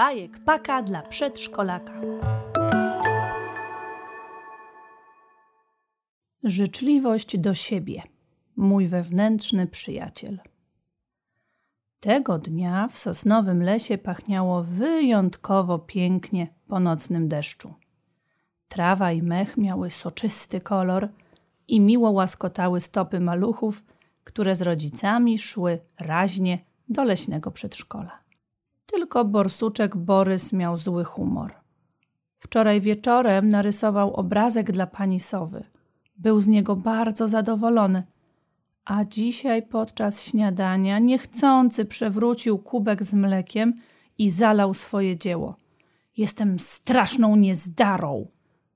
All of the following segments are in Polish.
bajek Paka dla przedszkolaka. Życzliwość do siebie, mój wewnętrzny przyjaciel. Tego dnia w sosnowym lesie pachniało wyjątkowo pięknie po nocnym deszczu. Trawa i mech miały soczysty kolor i miło łaskotały stopy maluchów, które z rodzicami szły raźnie do leśnego przedszkola. Tylko borsuczek Borys miał zły humor. Wczoraj wieczorem narysował obrazek dla pani sowy. Był z niego bardzo zadowolony, a dzisiaj podczas śniadania niechcący przewrócił kubek z mlekiem i zalał swoje dzieło. Jestem straszną niezdarą,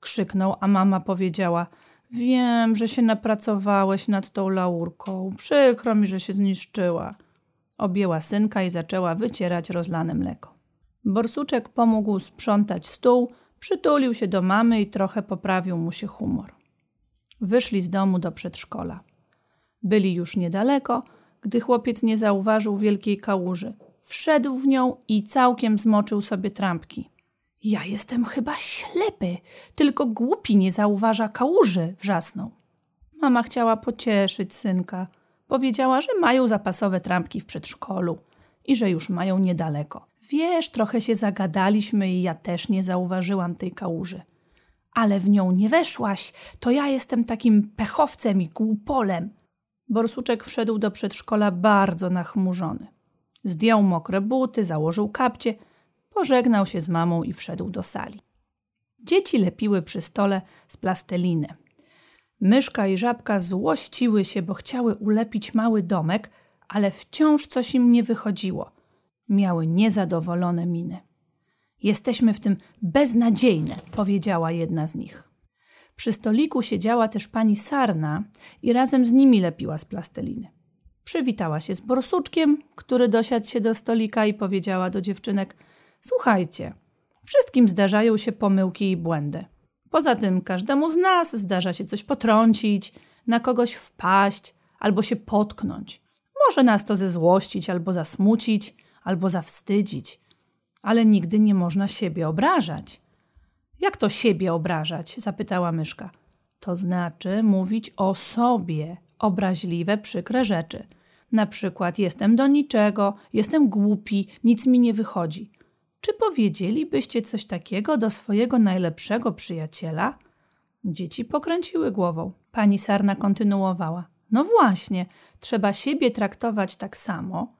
krzyknął, a mama powiedziała: wiem, że się napracowałeś nad tą laurką, przykro mi, że się zniszczyła. Objęła synka i zaczęła wycierać rozlane mleko. Borsuczek pomógł sprzątać stół, przytulił się do mamy i trochę poprawił mu się humor. Wyszli z domu do przedszkola. Byli już niedaleko, gdy chłopiec nie zauważył wielkiej kałuży. Wszedł w nią i całkiem zmoczył sobie trampki. Ja jestem chyba ślepy, tylko głupi nie zauważa kałuży, wrzasnął. Mama chciała pocieszyć synka. Powiedziała, że mają zapasowe trampki w przedszkolu i że już mają niedaleko. Wiesz, trochę się zagadaliśmy i ja też nie zauważyłam tej kałuży. Ale w nią nie weszłaś, to ja jestem takim pechowcem i głupolem. Borsuczek wszedł do przedszkola bardzo nachmurzony. Zdjął mokre buty, założył kapcie, pożegnał się z mamą i wszedł do sali. Dzieci lepiły przy stole z plasteliny. Myszka i Żabka złościły się, bo chciały ulepić mały domek, ale wciąż coś im nie wychodziło. Miały niezadowolone miny. Jesteśmy w tym beznadziejne, powiedziała jedna z nich. Przy stoliku siedziała też pani Sarna i razem z nimi lepiła z plasteliny. Przywitała się z borsuczkiem, który dosiadł się do stolika i powiedziała do dziewczynek: słuchajcie, wszystkim zdarzają się pomyłki i błędy. Poza tym każdemu z nas zdarza się coś potrącić, na kogoś wpaść albo się potknąć. Może nas to zezłościć albo zasmucić, albo zawstydzić, ale nigdy nie można siebie obrażać. Jak to siebie obrażać? Zapytała myszka. To znaczy mówić o sobie obraźliwe, przykre rzeczy. Na przykład jestem do niczego, jestem głupi, nic mi nie wychodzi. Czy powiedzielibyście coś takiego do swojego najlepszego przyjaciela? Dzieci pokręciły głową. Pani Sarna kontynuowała. No właśnie, trzeba siebie traktować tak samo,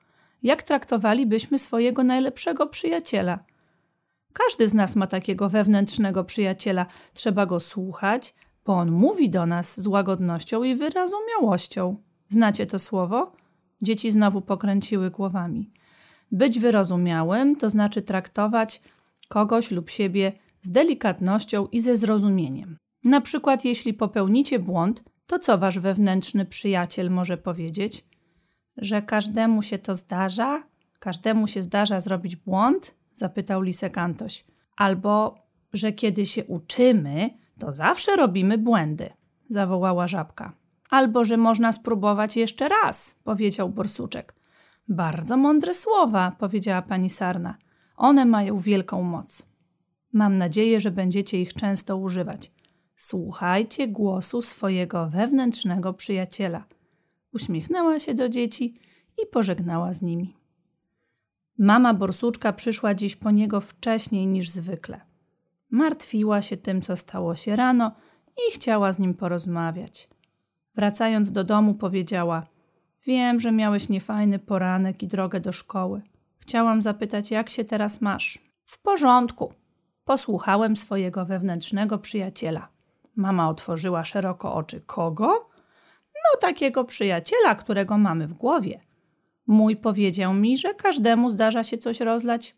jak traktowalibyśmy swojego najlepszego przyjaciela. Każdy z nas ma takiego wewnętrznego przyjaciela. Trzeba go słuchać, bo on mówi do nas z łagodnością i wyrozumiałością. Znacie to słowo? Dzieci znowu pokręciły głowami. Być wyrozumiałym to znaczy traktować kogoś lub siebie z delikatnością i ze zrozumieniem. Na przykład jeśli popełnicie błąd, to co wasz wewnętrzny przyjaciel może powiedzieć? Że każdemu się to zdarza? Każdemu się zdarza zrobić błąd? Zapytał Lisek Antoś. Albo, że kiedy się uczymy, to zawsze robimy błędy, zawołała Żabka. Albo, że można spróbować jeszcze raz, powiedział Borsuczek. Bardzo mądre słowa, powiedziała pani Sarna. One mają wielką moc. Mam nadzieję, że będziecie ich często używać. Słuchajcie głosu swojego wewnętrznego przyjaciela. Uśmiechnęła się do dzieci i pożegnała z nimi. Mama Borsuczka przyszła dziś po niego wcześniej niż zwykle. Martwiła się tym, co stało się rano i chciała z nim porozmawiać. Wracając do domu powiedziała: wiem, że miałeś niefajny poranek i drogę do szkoły. Chciałam zapytać, jak się teraz masz? W porządku. Posłuchałem swojego wewnętrznego przyjaciela. Mama otworzyła szeroko oczy. Kogo? No takiego przyjaciela, którego mamy w głowie. Mój powiedział mi, że każdemu zdarza się coś rozlać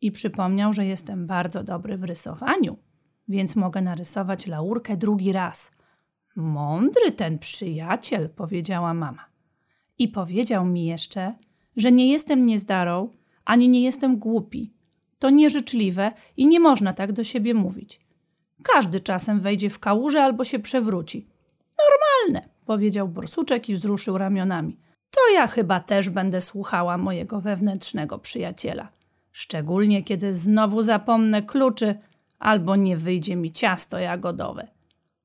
i przypomniał, że jestem bardzo dobry w rysowaniu, więc mogę narysować laurkę drugi raz. Mądry ten przyjaciel, powiedziała mama. I powiedział mi jeszcze, że nie jestem niezdarą, ani nie jestem głupi. To nieżyczliwe i nie można tak do siebie mówić. Każdy czasem wejdzie w kałużę albo się przewróci. Normalne, powiedział Borsuczek i wzruszył ramionami. To ja chyba też będę słuchała mojego wewnętrznego przyjaciela. szczególnie kiedy znowu zapomnę kluczy albo nie wyjdzie mi ciasto jagodowe.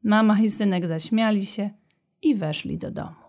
Mama i synek zaśmiali się i weszli do domu.